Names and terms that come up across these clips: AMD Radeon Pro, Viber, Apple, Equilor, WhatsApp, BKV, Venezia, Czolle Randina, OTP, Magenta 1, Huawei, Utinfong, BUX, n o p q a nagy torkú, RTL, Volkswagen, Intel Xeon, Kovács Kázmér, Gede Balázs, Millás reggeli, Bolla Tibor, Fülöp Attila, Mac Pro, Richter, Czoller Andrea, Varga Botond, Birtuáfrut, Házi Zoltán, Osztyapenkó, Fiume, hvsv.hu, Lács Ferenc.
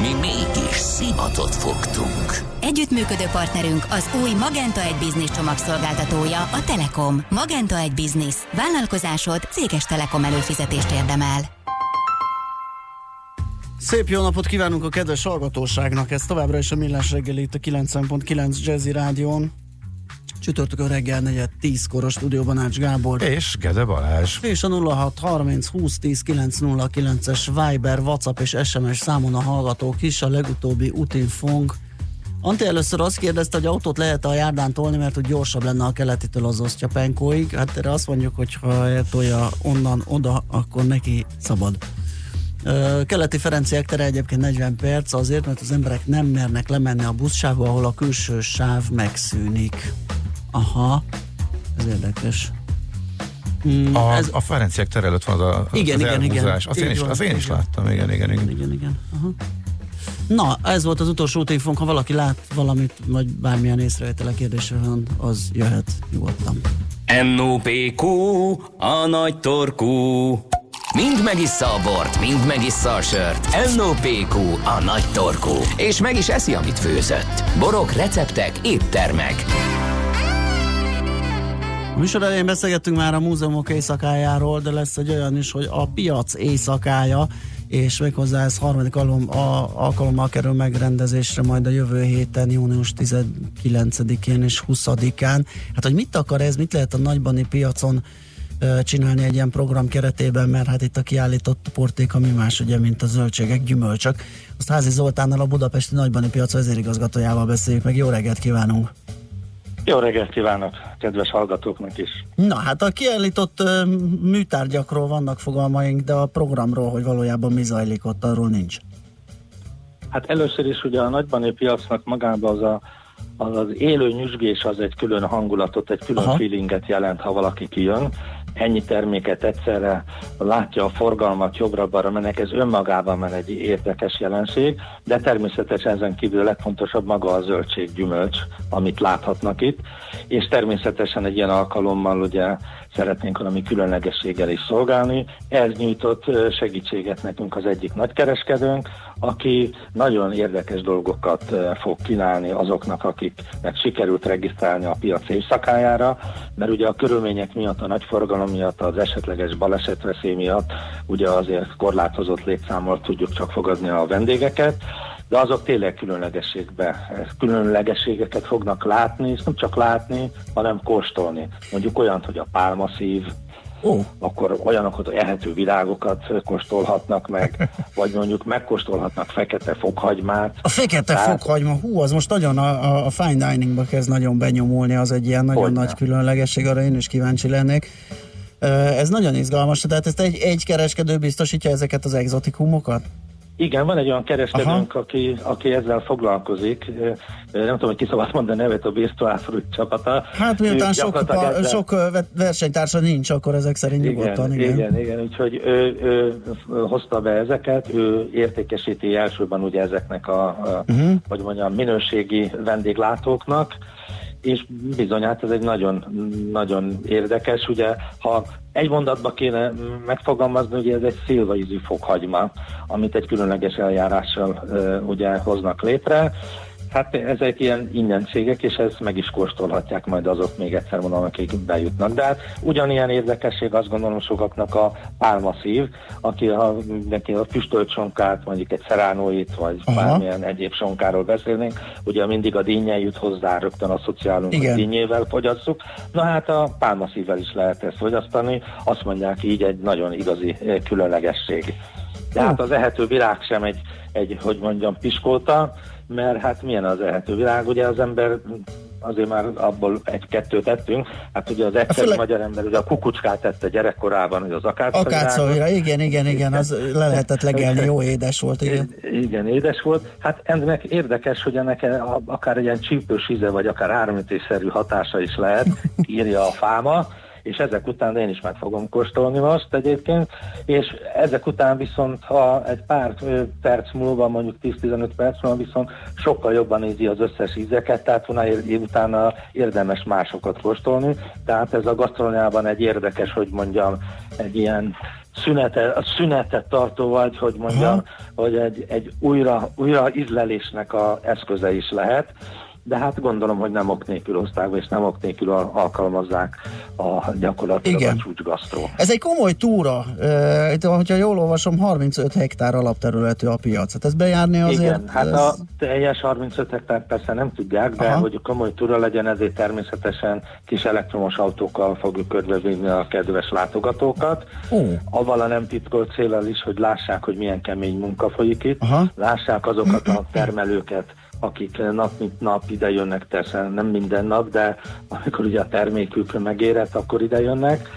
Mi mégis szimatot fogtunk. Együttműködő partnerünk az új Magenta 1 Business csomagszolgáltatója, a Telekom. Magenta 1 Business. Vállalkozásod céges Telekom előfizetést érdemel. Szép jó napot kívánunk a kedves hallgatóságnak. Ez továbbra is a Millás reggeli itt a 90.9 Jazzy Rádión. Csütörtökön reggel 4-10-kor a stúdióban Ács Gábor. És Gede Balázs. És a 0630 20 10 909-es Viber, WhatsApp és SMS számon a hallgatók is. A legutóbbi Utinfong. Antti először azt kérdezte, hogy autót lehet a járdán tolni, mert hogy gyorsabb lenne a Keletitől az Osztyapenkóig. Hát erre azt mondjuk, hogy ha eltolja onnan oda, akkor neki szabad. Keleti Ferenciek tere egyébként 40 perc azért, mert az emberek nem mernek lemenni a buszsávba, ahol a külső sáv megszűnik. Aha, ez érdekes. A Ferenciek tere előtt van az elhúzás. Azt én is láttam, igen. Aha. Na, ez volt az utolsó Utinfong, ha valaki lát valamit, vagy bármilyen észrevétele kérdésre van, az jöhet nyugodtan. N o p q a nagy torkú. Mind megissza a bort, mind megissza a sört. n o p q a nagy torkú. És meg is eszi, amit főzött. Borok, receptek, éttermek. A műsor elején beszélgettünk már a múzeumok éjszakájáról, de lesz egy olyan is, hogy a piac éjszakája, és méghozzá ez harmadik alkalommal kerül megrendezésre majd a jövő héten, június 19-én és 20-án. Hát, hogy mit akar ez, mit lehet a nagybani piacon csinálni egy ilyen program keretében, mert hát itt a kiállított portéka mi más, ugye, mint a zöldségek, gyümölcsök. Azt Házi Zoltánnal, a Budapesti Nagybani Piac vezérigazgatójával beszéljük meg. Jó reggelt kívánunk! Jó reggelt kívánok, kedves hallgatóknak is! Na hát a kiállított műtárgyakról vannak fogalmaink, de a programról, hogy valójában mi zajlik ott, arról nincs. Hát először is ugye a nagybani piacnak magában az élő nyüzsgés az egy külön hangulatot, egy külön feelinget jelent, ha valaki kijön. Ennyi terméket egyszerre látja, a forgalmat jobbra-balra mennek, ez önmagában már egy érdekes jelenség, de természetesen ezen kívül a legfontosabb maga a zöldséggyümölcs, amit láthatnak itt, és természetesen egy ilyen alkalommal ugye szeretnénk valami különlegességgel is szolgálni. Ez nyújtott segítséget nekünk az egyik nagykereskedőnk, aki nagyon érdekes dolgokat fog kínálni azoknak, akiknek sikerült regisztrálni a piac éjszakájára, mert ugye a körülmények miatt, a nagy forgalom miatt, az esetleges balesetveszély miatt ugye azért korlátozott létszámmal tudjuk csak fogadni a vendégeket, de azok tényleg különlegességeket fognak látni, és nem csak látni, hanem kóstolni. Mondjuk olyant, hogy a pálmaszív, akkor olyanokat, hogy ehető virágokat kóstolhatnak meg, vagy mondjuk megkóstolhatnak fekete fokhagymát. A fekete fokhagyma, az most nagyon a fine diningba kezd nagyon benyomulni, az egy ilyen nagyon nagy különlegesség, arra én is kíváncsi lennék. Ez nagyon izgalmas, tehát ezt egy kereskedő biztosítja, ezeket az exotikumokat? Igen, van egy olyan kereskedőnk, aki ezzel foglalkozik. Nem tudom, hogy ki szabad mondani a nevet, a Birtuáfrut csapata. Hát miután sok versenytársa nincs, akkor ezek szerint nyugodtan. Igen, úgyhogy ő hozta be ezeket, ő értékesíti elsőben ugye ezeknek a minőségi vendéglátóknak, és bizony, hát ez egy nagyon érdekes, ugye, ha egy mondatba kéne megfogalmazni, ugye ez egy szilvaízű fokhagyma, amit egy különleges eljárással ugye hoznak létre. Hát ezek ilyen innenségek, és ezt meg is kóstolhatják majd azok, még egyszer mondom, akik bejutnak. De hát ugyanilyen érdekesség, azt gondolom, sokaknak a pálmaszív, aki a füstölt sonkát, mondjuk egy szeránóit, vagy bármilyen egyéb sonkáról beszélnénk, ugye mindig a dínnye jut hozzá, rögtön asszociálunk, a dínnyével fogyasszuk. Na hát a pálmaszívvel is lehet ezt fogyasztani, azt mondják, így egy nagyon igazi különlegesség. De hát az ehető virág sem egy hogy mondjam, piskóta, mert hát milyen az ehető világ, ugye az ember azért már abból egy-kettőt ettünk. Hát ugye az egyszerű magyar ember, ugye a kukucskát tette gyerekkorában, hogy az akácfalvirág. Igen, az le lehetett legelni, jó édes volt. Igen, édes volt. Hát ennek érdekes, hogy ennek akár egy ilyen csípős íze, vagy akár ármítésszerű hatása is lehet, írja a fáma. És ezek után én is meg fogom kóstolni most egyébként, és ezek után viszont, ha egy pár perc múlva, mondjuk 10-15 perc múlva viszont sokkal jobban ízi az összes ízeket, tehát utána érdemes másokat kóstolni, tehát ez a gasztronómiában egy érdekes, hogy mondjam, egy ilyen szünetet tartó vagy, hogy mondjam, hogy egy újra ízlelésnek a eszköze is lehet. De hát gondolom, hogy nem ok nélkül oszták, és nem ok nélkül alkalmazzák a gyakorlatilag a csúcsgasztró. Ez egy komoly túra, hogyha jól olvasom, 35 hektár alapterületű a piac. Hát ezt bejárni azért... Igen, hát a teljes 35 hektár persze nem tudják, de hogy komoly túra legyen, ezért természetesen kis elektromos autókkal fogjuk körbevinni a kedves látogatókat. Avval a nem titkolt céllal is, hogy lássák, hogy milyen kemény munka folyik itt, lássák azokat a termelőket, akik nap mint nap ide jönnek, persze nem minden nap, de amikor ugye a termékükre megérett, akkor ide jönnek,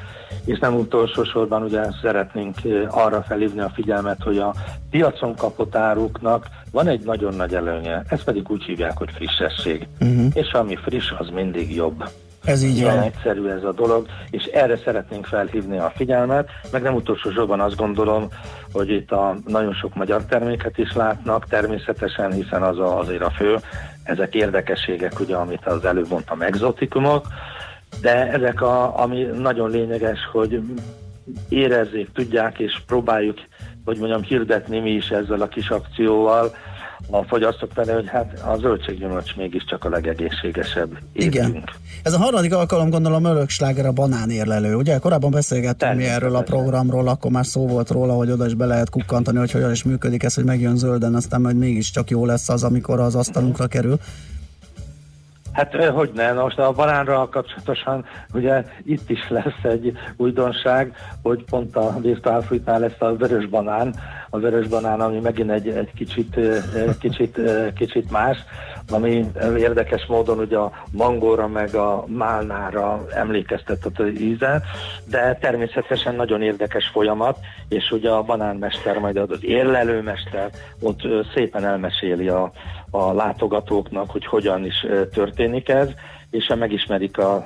és nem utolsó sorban ugye szeretnénk arra felhívni a figyelmet, hogy a piacon kapott áruknak van egy nagyon nagy előnye, ezt pedig úgy hívják, hogy frissesség, és ami friss, az mindig jobb. Ez így van. Egyszerű ez a dolog, és erre szeretnénk felhívni a figyelmet, meg nem utolsó sorban azt gondolom, hogy itt a nagyon sok magyar terméket is látnak, természetesen, hiszen az azért a fő, ezek érdekességek, ugye, amit az előbb mondtam, exotikumok, de ezek ami nagyon lényeges, hogy érezzék, tudják, és próbáljuk, hogy mondjam, hirdetni mi is ezzel a kis akcióval, a fogyasztók felé, hogy hát a zöldséggyümölcs mégiscsak a legegészségesebb étünk. Igen. Ez a harmadik alkalom, gondolom, öröksláger a banánérlelő. Ugye korábban beszélgettünk mi erről a programról, akkor már szó volt róla, hogy oda is be lehet kukkantani, hogy hogyan is működik ez, hogy megjön zölden, aztán majd mégiscsak jó lesz az, amikor az asztalunkra kerül. Hát hogy nem, most a banánra kapcsolatosan ugye itt is lesz egy újdonság, hogy pont a Birtuáfrutnál lesz a vörös banán, ami megint egy kicsit más, ami érdekes módon ugye a mangóra meg a málnára emlékeztetett íze, de természetesen nagyon érdekes folyamat, és ugye a banánmester, majd az érlelőmester ott szépen elmeséli a látogatóknak, hogy hogyan is történik ez, és megismerik a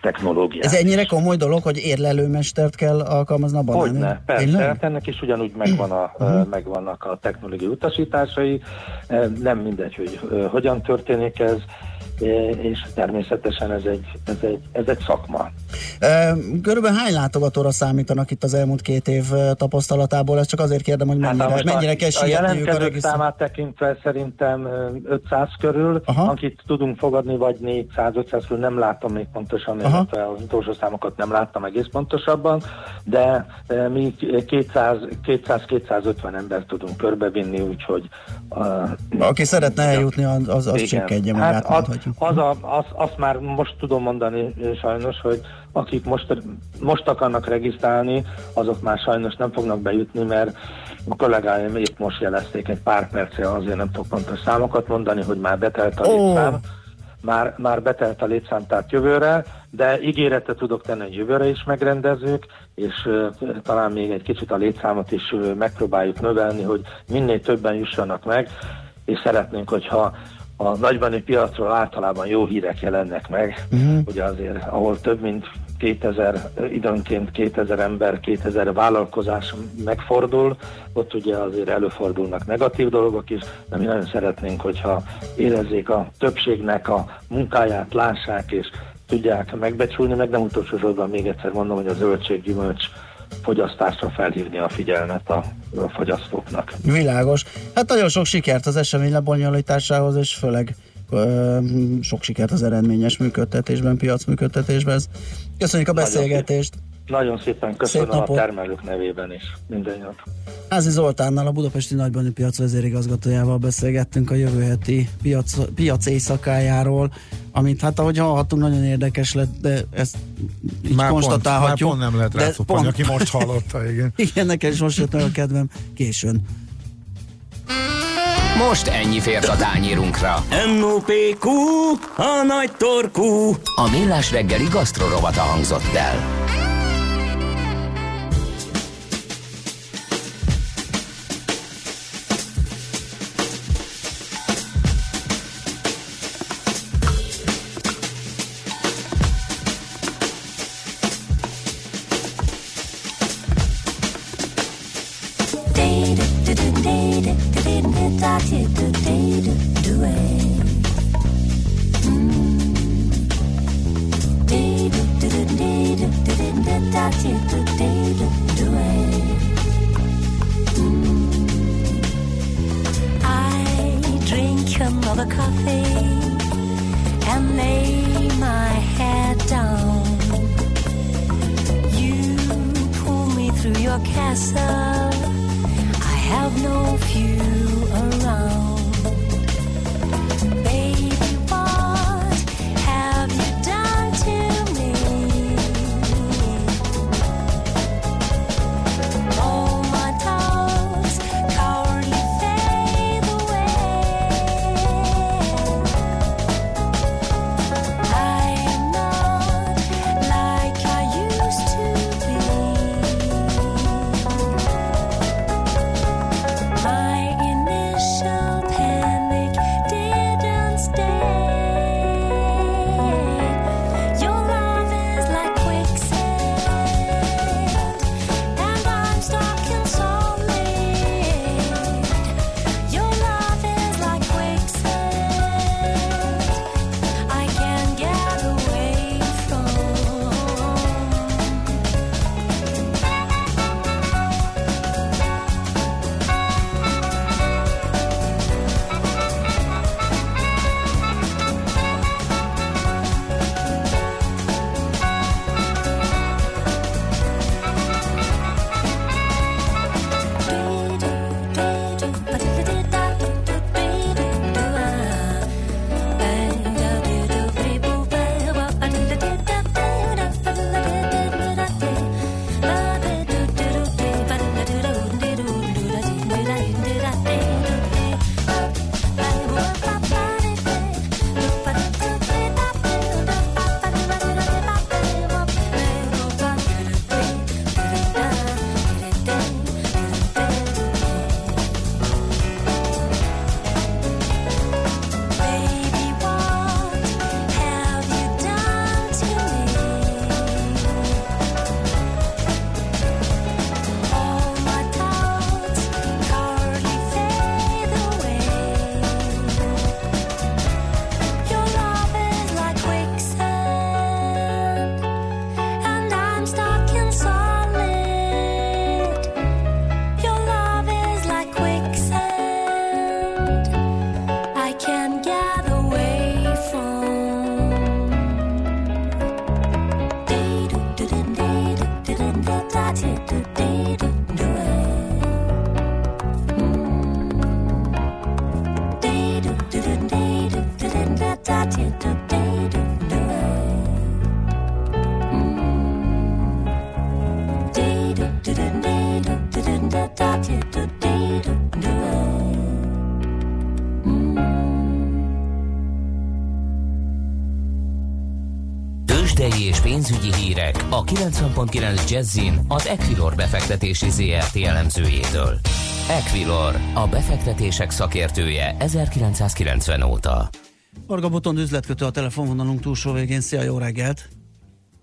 technológiát. Ez ennyire komoly dolog, hogy érlelőmestert kell alkalmazni a banánért? Hogyne, persze, hát ennek is ugyanúgy megvannak a technológiai utasításai, nem mindegy, hogy hogyan történik ez, és természetesen ez egy szakma. Körülbelül hány látogatóra számítanak itt az elmúlt 2 év tapasztalatából? Ezt csak azért kérdem, hogy mennyire kell sietniük. A jelentkezők számát tekintve szerintem 500 körül, akit tudunk fogadni, vagy 400-500 körül, nem látom még pontosan, az utolsó számokat nem láttam egész pontosabban, de mi 200-250 embert tudunk körbevinni, úgyhogy... Aki szeretne eljutni, az csipkedje magát. Hát azt már most tudom mondani sajnos, hogy akik most akarnak regisztrálni, azok már sajnos nem fognak bejutni, mert a kollégáim épp most jelezték egy pár perccel, azért nem tudok pontos számokat mondani, hogy már betelt a létszám. Már betelt a létszám, tehát jövőre, de ígéretet tudok tenni, hogy jövőre is megrendezzük, és talán még egy kicsit a létszámot is megpróbáljuk növelni, hogy minél többen jussanak meg, és szeretnénk, hogyha a nagybani piacról általában jó hírek jelennek meg, ugye azért, ahol több mint 2000, időnként 2000 ember, 2000 vállalkozás megfordul, ott ugye azért előfordulnak negatív dolgok is, de mi nagyon szeretnénk, hogyha érezzék a többségnek a munkáját, lássák és tudják megbecsülni, meg nem utolsó sorban még egyszer mondom, hogy a zöldséggyümölcs fogyasztásra felhívni a figyelmet a fogyasztóknak. Világos. Hát nagyon sok sikert az esemény lebonyolításához, és főleg sok sikert az eredményes működtetésben, piacműködtetésben. Köszönjük a beszélgetést! Nagyon szépen köszönöm a termelők nevében is. Minden jót! Házi Zoltánnal, a Budapesti Nagybani Piac vezérigazgatójával beszélgettünk a jövő heti piac éjszakájáról, amit hát ahogy hallhattunk, nagyon érdekes lett, de ezt így már konstatálhatjuk. Már pont nem lehet rászokni, aki most hallotta, igen. Igen, nekem is most jött a kedvem későn. Most ennyi fért a tányérunkra. n o p q a nagy torkú. A Millás reggeli gasztrorovata hangzott el. Pénzügyi hírek a 90.9 Jazzin az Equilor befektetési ZRT elemzőjétől. Equilor, a befektetések szakértője 1990 óta. Varga Botond üzletkötő a telefonvonalunk túlsó végén. Szia, jó reggelt!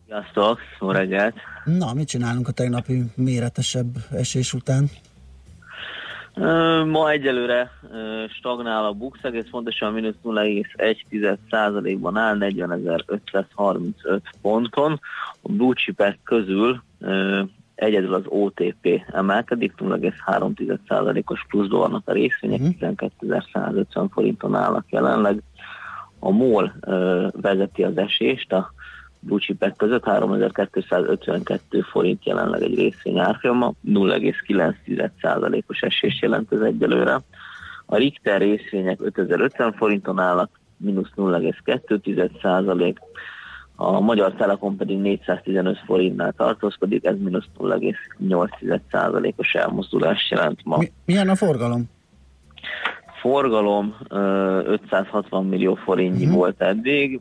Sziasztok, jó reggelt! Na, mit csinálunk a tegnapi méretesebb esés után? Ma egyelőre stagnál a BUX, egész pontosan mínusz 0,1%-ban áll, 40.535 ponton. A blue chipek közül egyedül az OTP emelkedik, 0,3%-os pluszban vannak a részvények, 12.150 forinton állnak jelenleg. A MOL vezeti az esést, a blue chipek között 3252 forint jelenleg egy részvény árfolyama, 0,9%-os esés jelent ez egyelőre. A Richter részvények 5050 forinton állnak, mínusz 0,2%, a Magyar Telekom pedig 415 forintnál tartózkodik, ez mínusz 0,8%-os elmozdulás jelent ma. Milyen a forgalom? forgalom 560 millió forintnyi volt eddig,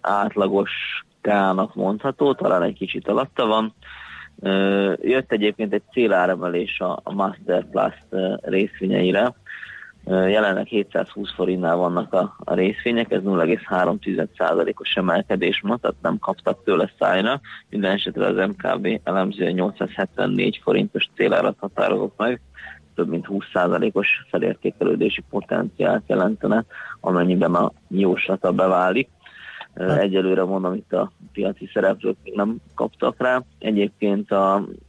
átlagoskának mondható, talán egy kicsit alatta van. Jött egyébként egy céláremelés a Masterplast részvényeire, jelenleg 720 forintnál vannak a részvények, ez 0,3%-os emelkedés ma, tehát nem kaptak tőle szájra, minden esetre az MKB elemző 874 forintos célárat határozott meg, több mint 20%-os felértékelődési potenciált jelentene, amennyiben a jóslata beválik. Egyelőre mondom, itt a piaci szereplők nem kaptak rá. Egyébként,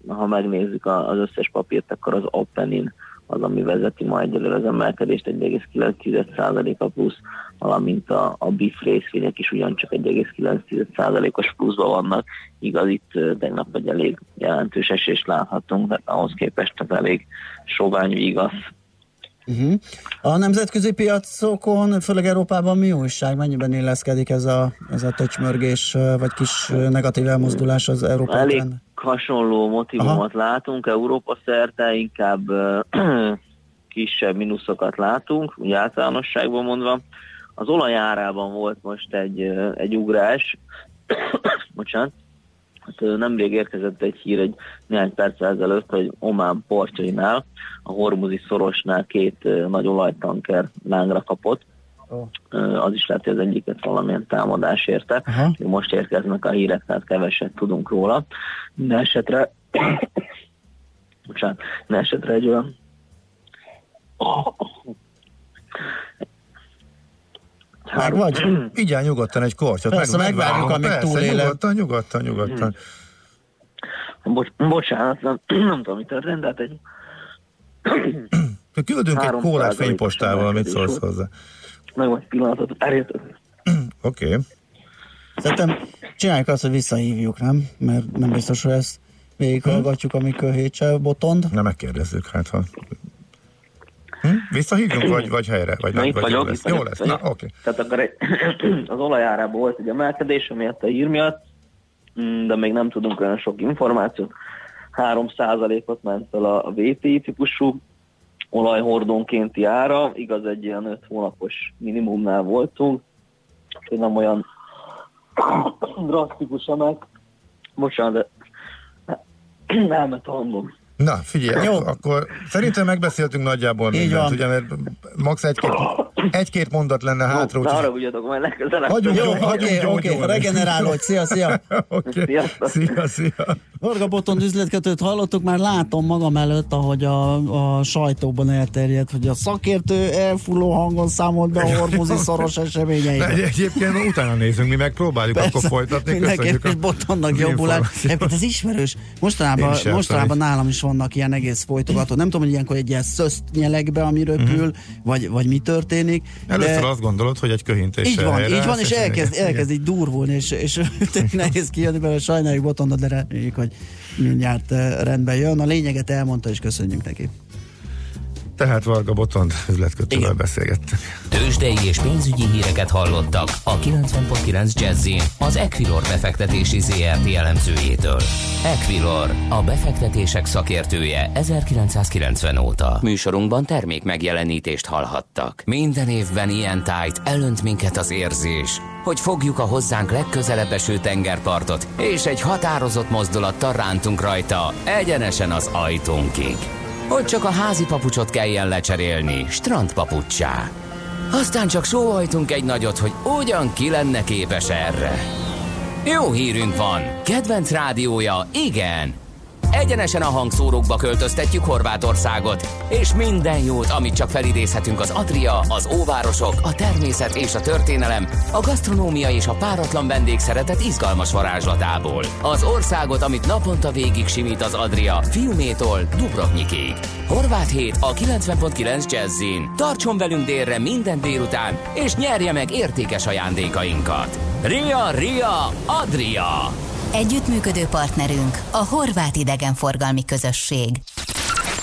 ha megnézzük az összes papírt, akkor az Appenin az, ami vezeti ma egyelőre az emelkedést, 1,9%-a plusz, valamint a BIF részvények is ugyancsak 1,9%-os pluszban vannak. Igaz, itt tegnap egy elég jelentős esést láthatunk, de ahhoz képest az elég sovány igaz. Uh-huh. A nemzetközi piacokon, főleg Európában mi újság? Mennyiben illeszkedik ez a töcsmörgés, vagy kis negatív elmozdulás az Európában? Elég hasonló motivumot látunk, Európa szerte inkább kisebb mínuszokat látunk, úgy általánosságban mondva. Az olaj árában volt most egy ugrás, bocsánat, hát nemrég érkezett egy hír egy néhány perccel ezelőtt, hogy Omán partjainál, a Hormuzi Szorosnál 2 nagy olajtanker lángra kapott. Az is lehet, hogy az egyiket valamilyen támadás érte. Most érkeznek a hírek, tehát keveset tudunk róla. De esetre egy olyan... Meg vagy? Igyál nyugodtan egy kortyot. Persze, megvárjuk, amíg túlélem. Nyugodtan. Bocsánat, nem tudom, mi történt, de hát egy... Küldünk egy kólát fénypostával, amit szólsz hozzá. Meg vagy pillanatot, eljöttök. Oké. Szerintem csináljuk azt, hogy visszahívjuk, nem? Mert nem biztos, hogy ezt végighallgatjuk, amikor hétse Botond. Nem, megkérdezzük, hát ha... Visszahívjunk, vagy helyre? Itt vagyok. Jó lesz. Na, oké. Tehát akkor az olajárában volt egy emelkedés, amiatt a hír miatt, de még nem tudunk olyan sok információt. 3%-ot ment fel a VTI típusú olajhordónkénti ára, igaz, egy ilyen 5 hónapos minimumnál voltunk, és nem olyan drasztikus emelkedés. Bocsánat, de elment a hangom. Na, figyelj, akkor szerintem megbeszéltünk nagyjából mindent, ugye, mert max. Egy-két mondat lenne hátra, úgyhogy... Arra ugyatok, majd legközelebb. Oké, regenerálódj, szia! Oké, szia! Varga Botond üzletkötőt hallottuk, már látom magam előtt, ahogy a sajtóban elterjedt, hogy a szakértő elfúló hangon számolt be a Hormuzi Szoros eseményeit. Egyébként utána nézünk, mi megpróbáljuk akkor folytatni. Mindenképp is Botondnak jobbulás. Ez ismerős. Mostanában nálam is vannak ilyen egész folytogató. Nem tudom, hogy ilyenkor egy ilyen szöszt nyelekbe, ami röpül, vagy mi történik. Először azt gondolod, hogy egy köhintéssel helyreállsz. Így van, és elkezd így durvulni, és nehéz kijönni, mert sajnáljuk Botondot, de reméljük, hogy mindjárt rendben jön. A lényeget elmondta, és köszönjük neki. Tehát Varga Botond üzletkötővel beszélgettek. Tőzsdei és pénzügyi híreket hallottak a 90.9 Jazzyn az Equilor befektetési ZRT elemzőjétől. Equilor, a befektetések szakértője 1990 óta. Műsorunkban termék megjelenítést hallhattak. Minden évben ilyen tájt elönt minket az érzés, hogy fogjuk a hozzánk legközelebb eső tengerpartot, és egy határozott mozdulattal rántunk rajta egyenesen az ajtónkig. Hogy csak a házi papucsot kelljen lecserélni strandpapuccsá. Aztán csak sóhajtunk egy nagyot, hogy ugyan ki lenne képes erre. Jó hírünk van! Kedvenc rádiója, igen! Egyenesen a hangszórókba költöztetjük Horvátországot, és minden jót, amit csak felidézhetünk az Adria, az óvárosok, a természet és a történelem, a gasztronómia és a páratlan vendégszeretet izgalmas varázslatából. Az országot, amit naponta végig simít az Adria, Fiumétól Dubrovnikig. Horvát hét a 90.9 Jazzyn. Tartson velünk délre minden délután, és nyerje meg értékes ajándékainkat. Ria, Ria, Adria! Együttműködő partnerünk a Horvát Idegenforgalmi Közösség.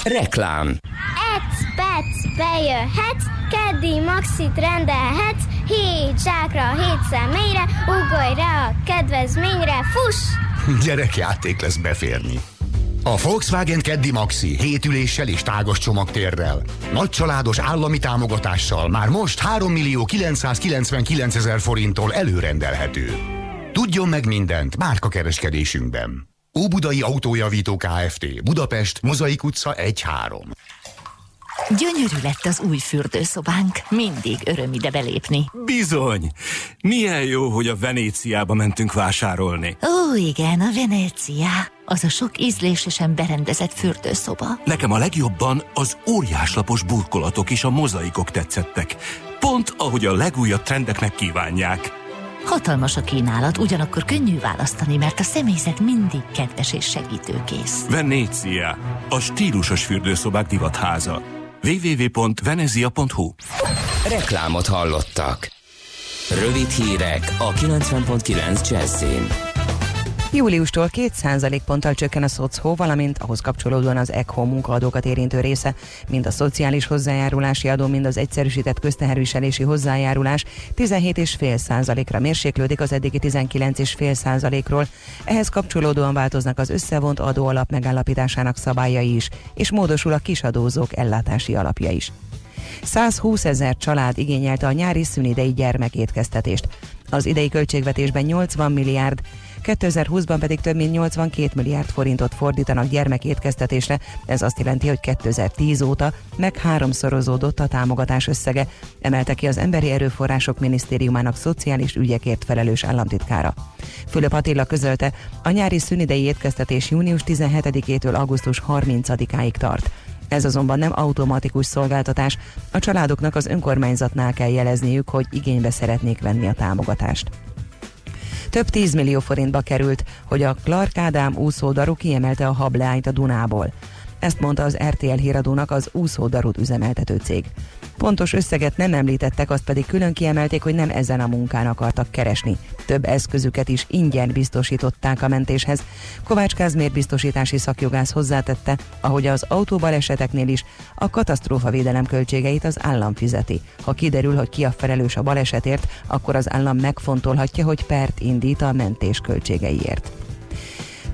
Reklám. Ec, pec, bejöhetsz, keddi maxit rendelhetsz, 7 zsákra, 7 személyre, ugolj rá a kedvezményre, fuss! Gyerekjáték lesz beférni. A Volkswagen keddi Maxi, 7 üléssel és tágas csomagtérrel. Nagycsaládos állami támogatással már most 3.999.000 forinttól előrendelhető. Tudjon meg mindent márkakereskedésünkben. Óbudai Autójavító Kft. Budapest, Mozaik utca 1-3. Gyönyörű lett az új fürdőszobánk, mindig öröm ide belépni. Bizony! Milyen jó, hogy a Venéciába mentünk vásárolni. Ó, igen, a Venécia. Az a sok ízlésesen berendezett fürdőszoba. Nekem a legjobban az óriáslapos burkolatok és a mozaikok tetszettek. Pont ahogy a legújabb trendeknek kívánják. Hatalmas a kínálat, ugyanakkor könnyű választani, mert a személyzet mindig kedves és segítőkész. Venécia, a stílusos fürdőszobák divatháza. www.venezia.hu. Reklámot hallottak. Rövid hírek a 90.9 Jazzin. Júliustól 2%-ponttal csökken a szocó, valamint ahhoz kapcsolódóan az ECHO munkaadókat érintő része, mind a szociális hozzájárulási adó, mind az egyszerűsített közteherviselési hozzájárulás 17,5%-ra mérséklődik az eddigi 19,5%-ról. Ehhez kapcsolódóan változnak az összevont adóalap megállapításának szabályai is, és módosul a kisadózók ellátási alapja is. 120 000 család igényelte a nyári szünidei gyermekétkeztetést. Az idei költségvetésben 80 milliárd, 2020-ban pedig több mint 82 milliárd forintot fordítanak gyermekétkeztetésre, ez azt jelenti, hogy 2010 óta meg 3-szorozódott a támogatás összege, emelte ki az Emberi Erőforrások Minisztériumának szociális ügyekért felelős államtitkára. Fülöp Attila közölte, a nyári szünidei étkeztetés június 17-től augusztus 30-áig tart. Ez azonban nem automatikus szolgáltatás, a családoknak az önkormányzatnál kell jelezniük, hogy igénybe szeretnék venni a támogatást. Több 10 millió forintba került, hogy a Clark Ádám úszódaru kiemelte a Hableányt a Dunából. Ezt mondta az RTL híradónak az úszódarút üzemeltető cég. Pontos összeget nem említettek, azt pedig külön kiemelték, hogy nem ezen a munkán akartak keresni. Több eszközüket is ingyen biztosították a mentéshez. Kovács Kázmér biztosítási szakjogász hozzátette, ahogy az autóbaleseteknél is, a katasztrófavédelem költségeit az állam fizeti. Ha kiderül, hogy ki a felelős a balesetért, akkor az állam megfontolhatja, hogy pert indít a mentés költségeiért.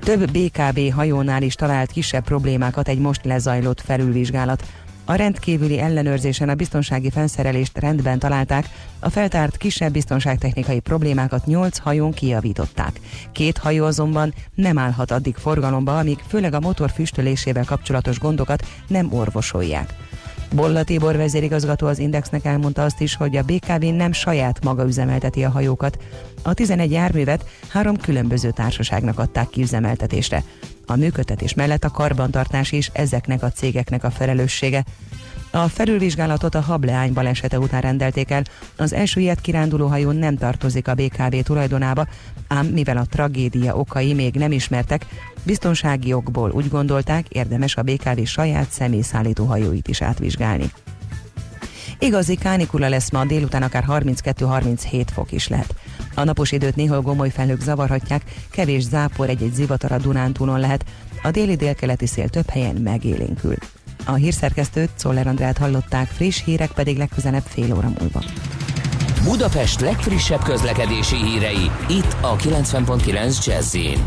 Több BKV hajónál is talált kisebb problémákat egy most lezajlott felülvizsgálat. A rendkívüli ellenőrzésen a biztonsági felszerelést rendben találták, a feltárt kisebb biztonságtechnikai problémákat 8 hajón kijavították. 2 hajó azonban nem állhat addig forgalomba, amíg főleg a motor füstölésével kapcsolatos gondokat nem orvosolják. Bolla Tibor vezérigazgató az Indexnek elmondta azt is, hogy a BKV nem saját maga üzemelteti a hajókat. A 11 járművet 3 különböző társaságnak adták ki üzemeltetésre. A működtetés mellett a karbantartás is ezeknek a cégeknek a felelőssége. A felülvizsgálatot a Hableány balesete után rendelték el. Az elsüllyedt kirándulóhajó nem tartozik a BKV tulajdonába, ám mivel a tragédia okai még nem ismertek, biztonsági okból úgy gondolták, érdemes a BKV saját személyszállító hajóit is átvizsgálni. Igazi kánikula lesz ma, délután akár 32-37 fok is lehet. A napos időt néhol gomoly felhők zavarhatják, kevés zápor, egy-egy zivatar a Dunántúlon lehet, a déli-délkeleti szél több helyen megélénkül. A hírszerkesztőt, Czoller Andrát hallották, friss hírek pedig legközelebb fél óra múlva. Budapest legfrissebb közlekedési hírei, itt a 90.9 Jazz-in.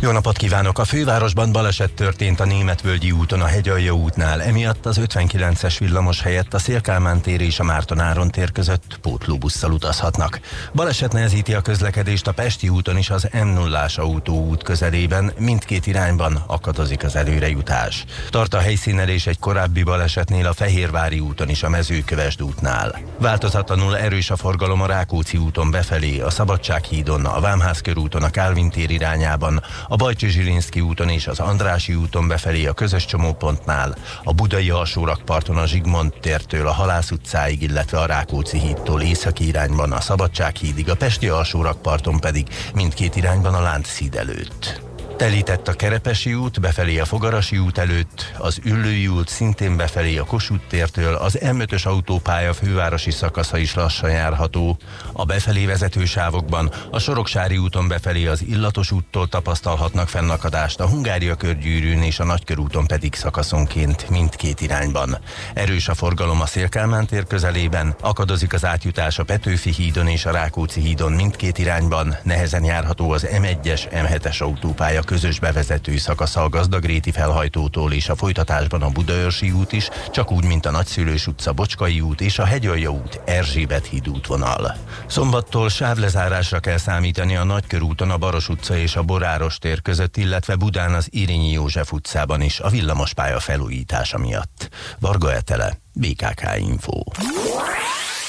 Jó napot kívánok! A fővárosban baleset történt a Németvölgyi úton a Hegyalja útnál, emiatt az 59-es villamos helyett a Széll Kálmán tér és a Márton Áron tér között pótlóbusszal utazhatnak. Baleset nehezíti a közlekedést a Pesti úton is az M0-as autóút közelében, mindkét irányban akadozik az előrejutás. Tart a helyszínelés egy korábbi balesetnél a Fehérvári úton is a Mezőkövesd útnál. Változatlanul erős a forgalom a Rákóczi úton befelé, a Szabadsághídon, a Vámház körúton, a Kálvin tér irányában, a Bajcsy-Zsilinszky úton és az Andrássy úton befelé a közös csomópontnál, a budai alsórakparton a Zsigmond tértől a Halász utcáig, illetve a Rákóczi hídtól északi irányban a Szabadsághídig, a pesti alsórakparton pedig mindkét irányban a Lánchíd előtt. Telített a Kerepesi út, befelé a Fogarasi út előtt, az Üllői út szintén befelé a Kossuth tértől, az M5-ös autópálya fővárosi szakasza is lassan járható. A befelé vezető sávokban a Soroksári úton befelé az Illatos úttól tapasztalhatnak fennakadást, a Hungária körgyűrűn és a Nagykörúton pedig szakaszonként mindkét irányban. Erős a forgalom a Széll Kálmán tér közelében, akadozik az átjutás a Petőfi hídon és a Rákóczi hídon mindkét irányban, nehezen járható az M1-es, M7-es autópálya közös bevezetői szakasza a Gazdagréti felhajtótól és a folytatásban a Budaörsi út is, csak úgy, mint a Nagyszülős utca, Bocskai út és a Hegyalja út, Erzsébet híd útvonal. Szombattól sávlezárásra kell számítani a Nagykörúton, a Baros utca és a Boráros tér között, illetve Budán az Irényi József utcában is a villamospálya felújítása miatt. Varga Etele, BKK Info.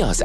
Az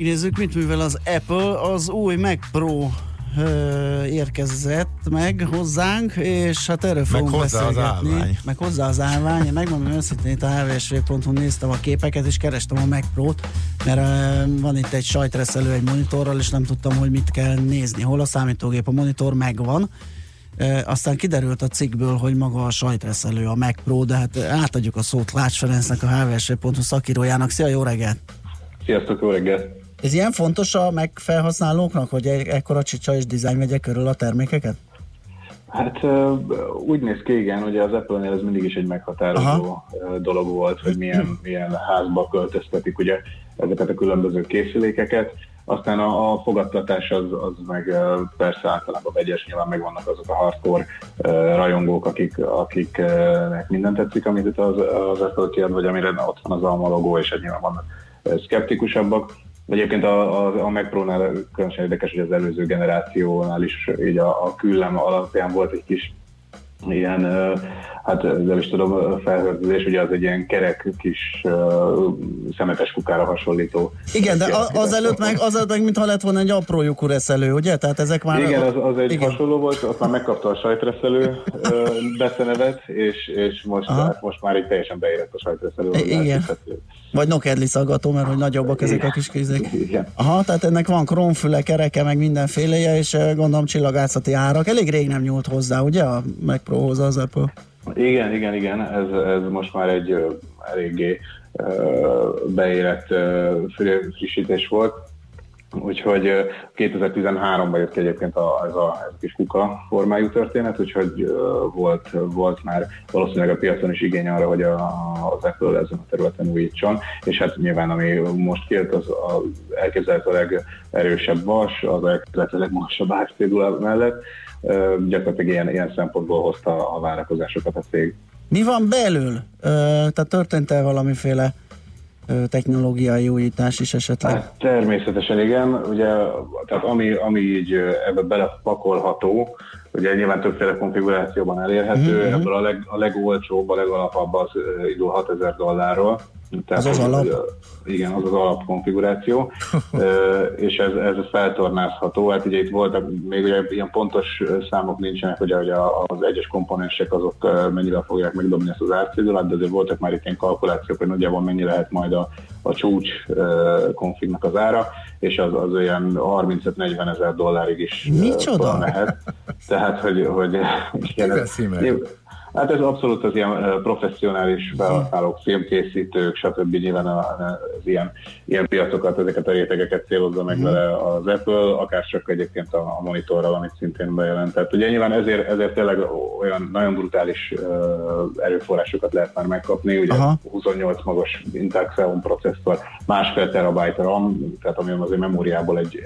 Idézzük, mit művel az Apple, az új Mac Pro érkezett meg hozzánk, és hát erről fogunk beszélgetni. Meg hozzá az állvány. Megmondom őszintén, itt a hvsv.hu néztem a képeket, és kerestem a Mac Pro-t, mert van itt egy sajtreszelő egy monitorral, és nem tudtam, hogy mit kell nézni. Hol a számítógép, a monitor megvan. Aztán kiderült a cikkből, hogy maga a sajtreszelő a Mac Pro, de hát átadjuk a szót Lács Ferencnek, a hvsv.hu szakírójának. Szia, jó reggelt! Sziasztok, jó reggelt! Ez ilyen fontos a megfelhasználóknak, hogy ekkora csicsa és dizájn vegye körül a termékeket? Hát úgy néz ki, igen, ugye az Apple-nél ez mindig is egy meghatározó dolog volt, hogy milyen házba költöztetik ugye ezeket a különböző készülékeket. Aztán a fogadtatás az meg persze általában vegyes, nyilván megvannak azok a hardcore rajongók, akiknek minden tetszik, amit itt az Apple kiad, vagy amire ott van az Alma logó, és nyilván vannak szkeptikusabbak. Egyébként a Mac Pro-nál különösen érdekes, hogy az előző generációnál is így a küllem alapján volt egy kis ilyen, hát nem is tudom, felhörzés, ugye az egy ilyen kerek kis szemetes kukára hasonlító. Igen, de azelőtt meg mintha lett volna egy apró lyukú reszelő, ugye? Tehát ezek már... Igen, az egy igen. Hasonló volt, ott már megkapta a sajtreszelő becenevet, és most már egy teljesen beérett a sajtreszelő. Igen. Vagy nokedli szaggató, mert hogy nagyobbak ezek a kis kézek. Aha, tehát ennek van krómfüle, kereke, meg mindenféleje, és gondolom csillagászati árak. Elég rég nem nyúlt hozzá, ugye? A Mac Pro-hoz az Apple. Igen, ez most már egy eléggé beérett frissítés volt. Úgyhogy 2013-ban jött ki egyébként ez a kis kuka formájú történet, úgyhogy volt már valószínűleg a piacon is igény arra, hogy az Apple ezen a területen újítson, és hát nyilván ami most kijött, az elképzelhető a legerősebb vas, az elképzelhető a legmagasabb árcédula mellett, gyakorlatilag ilyen szempontból hozta a várakozásokat a cég. Mi van belül? Tehát történt-e valamiféle technológiai újítás is esetleg? Hát, természetesen igen, ugye, tehát ami így ebbe belepakolható, ugye nyilván többféle konfigurációban elérhető, ebből a legolcsóbb, a legalapabb az indul $6000. Tehát az alap? Igen, az alapkonfiguráció, és ez feltornázható, hát ugye itt voltak, még ugye ilyen pontos számok nincsenek, ugye, hogy az egyes komponensek azok mennyire fogják megdobni ezt az árcédulát, de azért voltak már itt ilyen kalkulációk, hogy nagyjából mennyi lehet majd a csúcs konfignak az ára, és az olyan $35,000-40,000 is lehet. Tehát, hogy hát ez abszolút az ilyen professzionális felhasználók, filmkészítők, stb. Nyilván az ilyen piacokat, ezeket a rétegeket célozza meg vele az Apple, akár csak egyébként a monitorral, amit szintén bejelentett. Ugye nyilván ezért tényleg olyan nagyon brutális erőforrásokat lehet már megkapni, ugye 28 magas Intel Xeon processzor, 1,5 TB RAM, tehát ami azért memóriából egy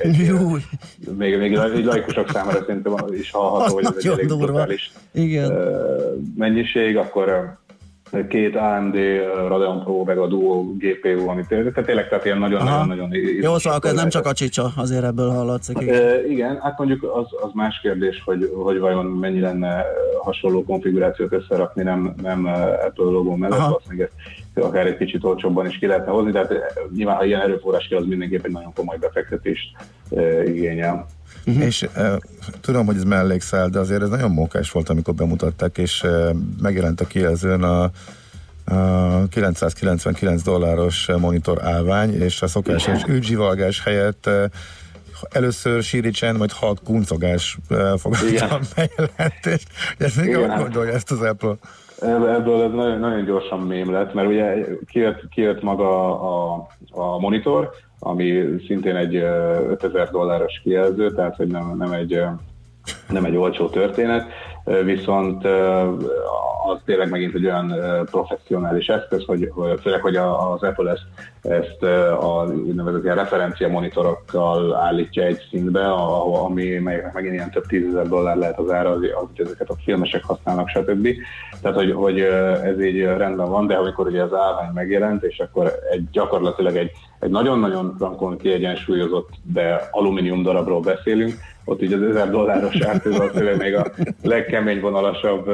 még egy laikusok számára szerintem is hallható, hogy ez egy elég brutális mennyiség, akkor 2 AMD Radeon Pro, meg a Duo GPU, amit tehát ilyen nagyon-nagyon... Jó, szóval ez nem csak a csicsa, azért ebből hallatszik. Igen, hát mondjuk az más kérdés, hogy vajon mennyi lenne hasonló konfigurációt összerakni, nem Apple logó mellett, azt még ezt akár egy kicsit olcsóbban is ki lehetne hozni, de hát nyilván, ha ilyen erőforrás ki, az mindenképp egy nagyon komoly befektetést igényel. És tudom, hogy ez mellékszál, de azért ez nagyon mókás volt, amikor bemutatták, és megjelent a kijelzőn a $999 monitor állvány, és a szokásos ügyzsivalgás helyett először síricsend, majd halk kuncogás fogadta a bejelentést. Ez még jól gondolja ezt az Apple. Ebből ez nagyon, nagyon gyorsan mém lett, mert ugye kijött maga a monitor, ami szintén egy $5000 kijelző, tehát hogy nem egy olcsó történet, viszont az tényleg megint egy olyan professzionális eszköz, hogy főleg, hogy az Apple ezt a úgynevezett ilyen referencia monitorokkal állítja egy szintbe, ami megint ilyen több $10,000 lehet az ára, hogy ezeket a filmesek használnak, stb. Tehát, hogy ez így rendben van, de amikor ugye az állvány megjelent, és akkor gyakorlatilag egy nagyon-nagyon frankon kiegyensúlyozott, de alumínium darabról beszélünk, ott így az $1000 ártőzal főleg még a legkemény vonalasabb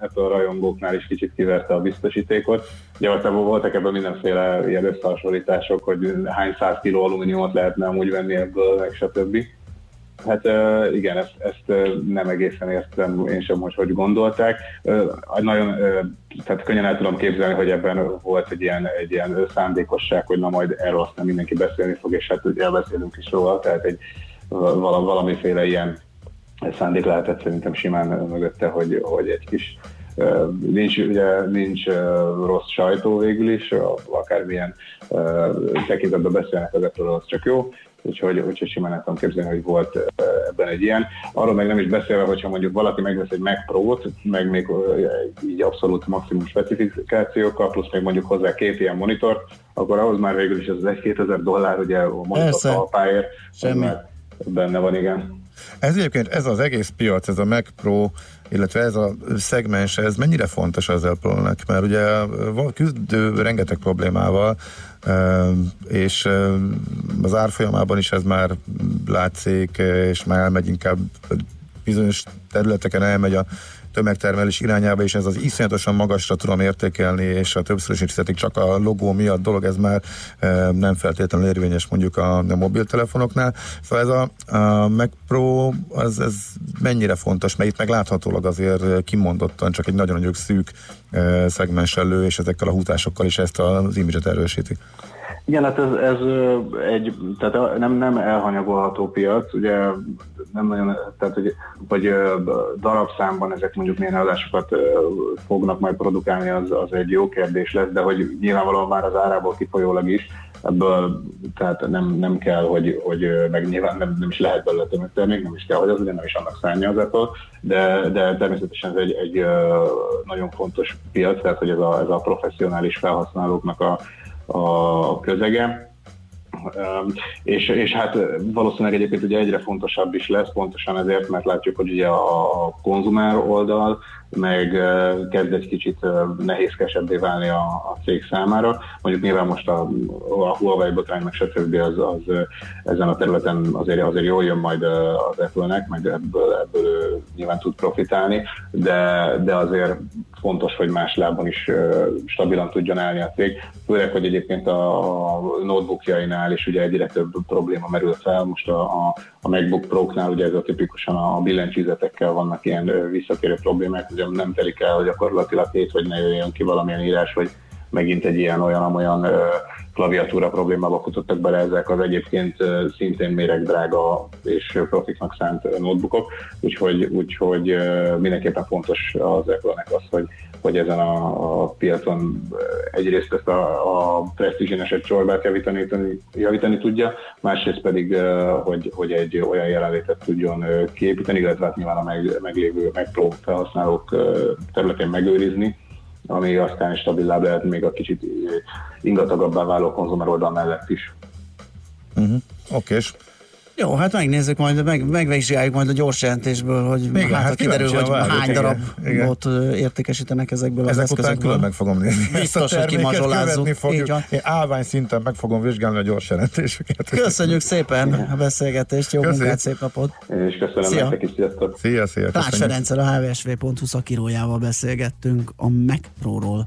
Apple rajongóknál is kicsit kiverte a biztosítékot. Gyakorlatilag voltak ebben mindenféle ilyen összehasonlítások, hogy hány 100 kg alumíniumot lehetne amúgy venni ebből, meg stb. Hát igen, ezt nem egészen értem én sem, hogy gondolták. Nagyon, tehát könnyen el tudom képzelni, hogy ebben volt egy ilyen szándékosság, hogy na majd erről aztán mindenki beszélni fog, és hát elbeszélünk is róla, tehát egy valamiféle ilyen szándék lehetett szerintem simán mögötte, hogy egy kis Nincs rossz sajtó végül is, akármilyen tekintetben beszélnek ezekről, az csak jó. Úgyhogy simán el tudom képzelni, hogy volt ebben egy ilyen. Arról meg nem is beszélve, hogyha mondjuk valaki megvesz egy Mac Pro-t, meg még így abszolút maximum specifikációkkal, plusz még mondjuk hozzá két ilyen monitort, akkor ahhoz már végül is az $1,000-$2,000 ugye a monitor talpáért, benne van, igen. Ez egyébként, ez az egész piac, ez a Mac Pro, illetve ez a szegmens, ez mennyire fontos az Apple-nek? Mert ugye küzdő rengeteg problémával, és az árfolyamában is ez már látszik, és már elmegy inkább bizonyos területeken, elmegy a tömegtermelés irányába, és ez az iszonyatosan magasra tudom értékelni, és a többször is csak a logó miatt dolog, ez már nem feltétlenül érvényes mondjuk a mobiltelefonoknál. Szóval ez a Mac Pro, ez mennyire fontos, mert itt meg láthatólag azért kimondottan csak egy nagyon szűk szegmens elő, és ezekkel a húzásokkal is ezt az image-et erősítik. Igen, hát ez egy, tehát nem elhanyagolható piac, ugye nem nagyon, tehát hogy darabszámban ezek mondjuk milyen adásokat fognak majd produkálni, az egy jó kérdés lesz, de hogy nyilvánvalóan már az árából kifolyólag is, ebből tehát nem kell, hogy meg nyilván nem is lehet belőle tömegtermék, nem is kell, hogy az ugye nem is annak szánja az Apple, de természetesen ez egy nagyon fontos piac, tehát hogy ez a professzionális felhasználóknak a közege, és hát valószínűleg egyébként ugye egyre fontosabb is lesz, pontosan ezért, mert látjuk, hogy ugye a konzumer oldal meg kezd egy kicsit nehézkesebbé válni a cég számára. Mondjuk nyilván most a Huawei botrány meg stb. Az ezen a területen azért jól jön majd az Apple-nek, meg ebből nyilván tud profitálni, de azért fontos, hogy más lábon is stabilan tudjon állni a cég. Főleg, hogy egyébként a notebookjainál is ugye egyre több probléma merül fel. Most a MacBook Pro-knál ugye ez a tipikusan a billentyűzetekkel vannak ilyen visszatérő problémák, ugye nem telik el gyakorlatilag hét, vagy ne jöjjön ki valamilyen írás, hogy megint egy ilyen olyan-olyan klaviatúra problémába futottak bele ezek az egyébként szintén méregdrága és profiknak szánt notebookok, úgyhogy mindenképpen fontos az Apple-nek az, hogy ezen a piacon egyrészt ezt a presztízsesebb csorbát javítani tudja, másrészt pedig, hogy egy olyan jelenlétet tudjon kiépíteni, illetve nyilván a meglévő megpróbáló felhasználók területén megőrizni, ami aztán stabilább lehet még a kicsit ingatagabbá váló konzumer oldal mellett is. Oké. Jó, hát megnézzük majd, megvizsgáljuk majd a gyors jelentésből, hogy még hát kiderül, hogy hány darabot értékesítenek ezekből az eszközökből. Ezek után külön meg fogom nézni. Biztos, hogy kimazsolázzuk. Én állvány szinten meg fogom vizsgálni a gyors jelentéseket. Köszönjük szépen a beszélgetést, jó munkát, szép napot! Én is köszönöm nektek is, sziasztok! Szia! Lács Ferenc a hvsv.hu szakírójával beszélgettünk a Mac Pro-ról.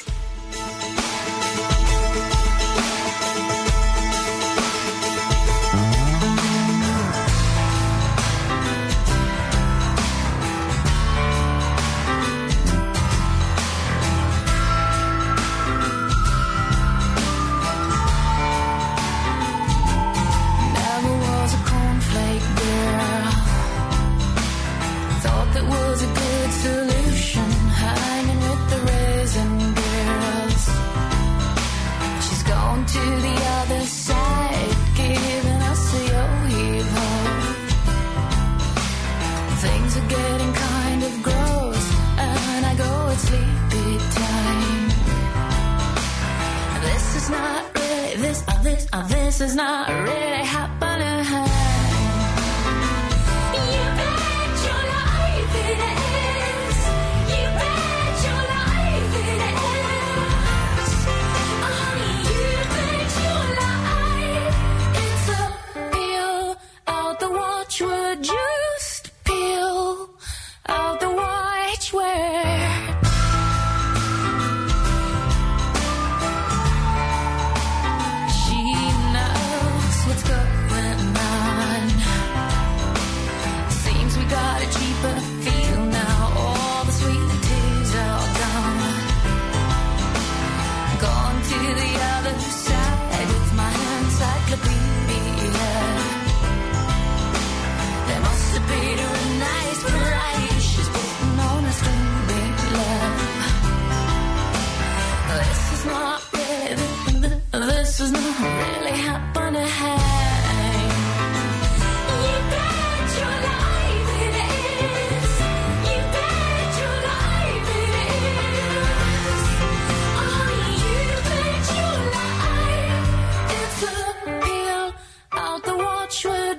But I feel now all the sweet tears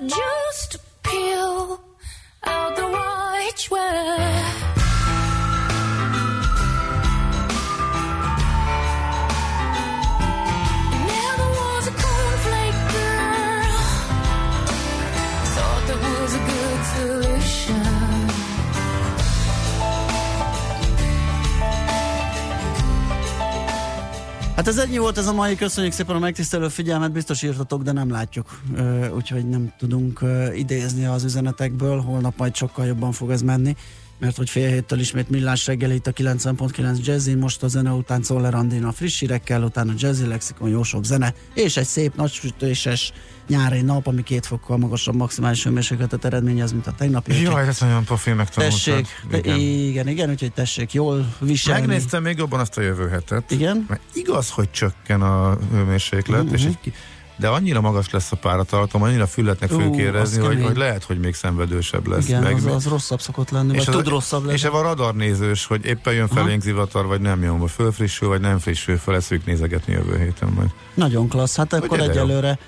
just peel out the watchword. Hát ez ennyi volt ez a mai, köszönjük szépen a megtisztelő figyelmet, biztos írtatok, de nem látjuk, úgyhogy nem tudunk idézni az üzenetekből, holnap majd sokkal jobban fog ez menni, mert hogy fél héttől ismét millás reggeli itt a 90.9 Jazzy, most a zene után Czolle Randina friss hírekkel, utána Jazzy Lexikon, jó sok zene, és egy szép nagysütéses nyári nap, ami 2 fokkal magasabb maximális hőmérsékletet eredményez, mint a tegnapi. Jaj, ez nagyon profi megtanultad. Igen, úgyhogy tessék jól viselni. Megnéztem még jobban azt a jövő hetet. Igen? Mert igaz, hogy csökken a hőmérséklet, és de annyira magas lesz a páratartalom, annyira fülletnek fog érezni, hogy lehet, hogy még szenvedősebb lesz. Igen, meg az rosszabb szokott lenni, és tud rosszabb lenni. És ebben a radarnézős, hogy éppen jön felénk zivatar, vagy nem jön, vagy fölfrissül, vagy nem frissül, fel leszünk nézegetni jövő héten majd. Nagyon klassz, hát akkor egyelőre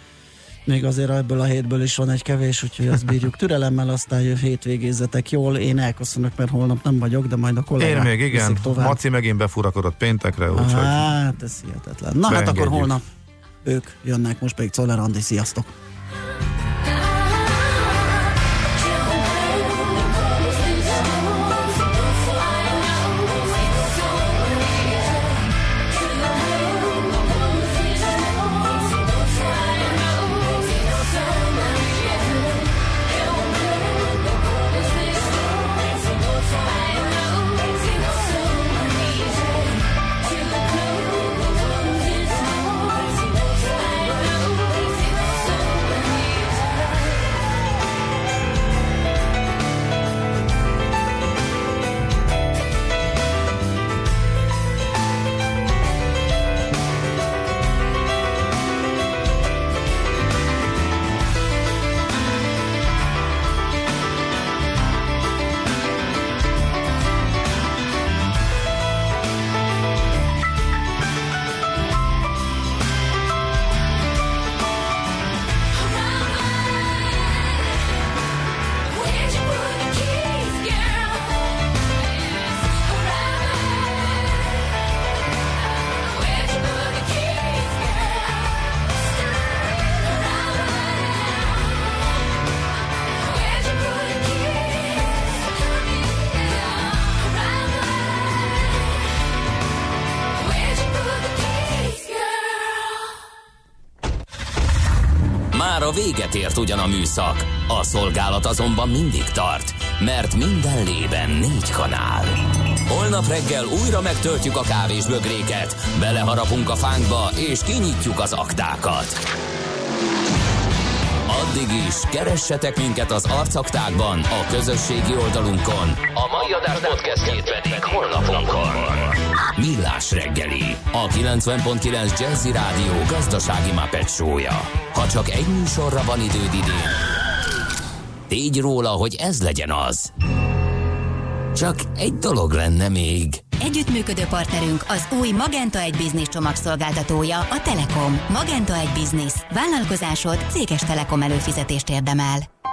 még azért ebből a hétből is van egy kevés, úgyhogy azt bírjuk türelemmel, aztán jövő hétvégézzetek jól. Én elköszönök, mert holnap nem vagyok, de majd a kollégák viszik tovább. Én még igen, Maci megint befurakodott péntekre, úgyhogy... Hát ez hihetetlen. Na hát akkor holnap ők jönnek, most pedig Czoller Andi, sziasztok! Véget ért ugyan a műszak, a szolgálat azonban mindig tart, mert minden lében 4 kanál. Holnap reggel újra megtöltjük a kávés bögréket, beleharapunk a fánkba és kinyitjuk az aktákat. Addig is keressetek minket az arcaktákban, a közösségi oldalunkon. A mai adás podcastjét pedig holnapunkon. Millás reggeli, a 90.9 Jazzy Rádió gazdasági Muppet show-ja. Ha csak egy műsorra van időd idén, tégy róla, hogy ez legyen az. Csak egy dolog lenne még. Együttműködő partnerünk az új Magenta 1 Business csomagszolgáltatója, a Telekom. Magenta 1 Business. Vállalkozásod céges Telekom előfizetést érdemel.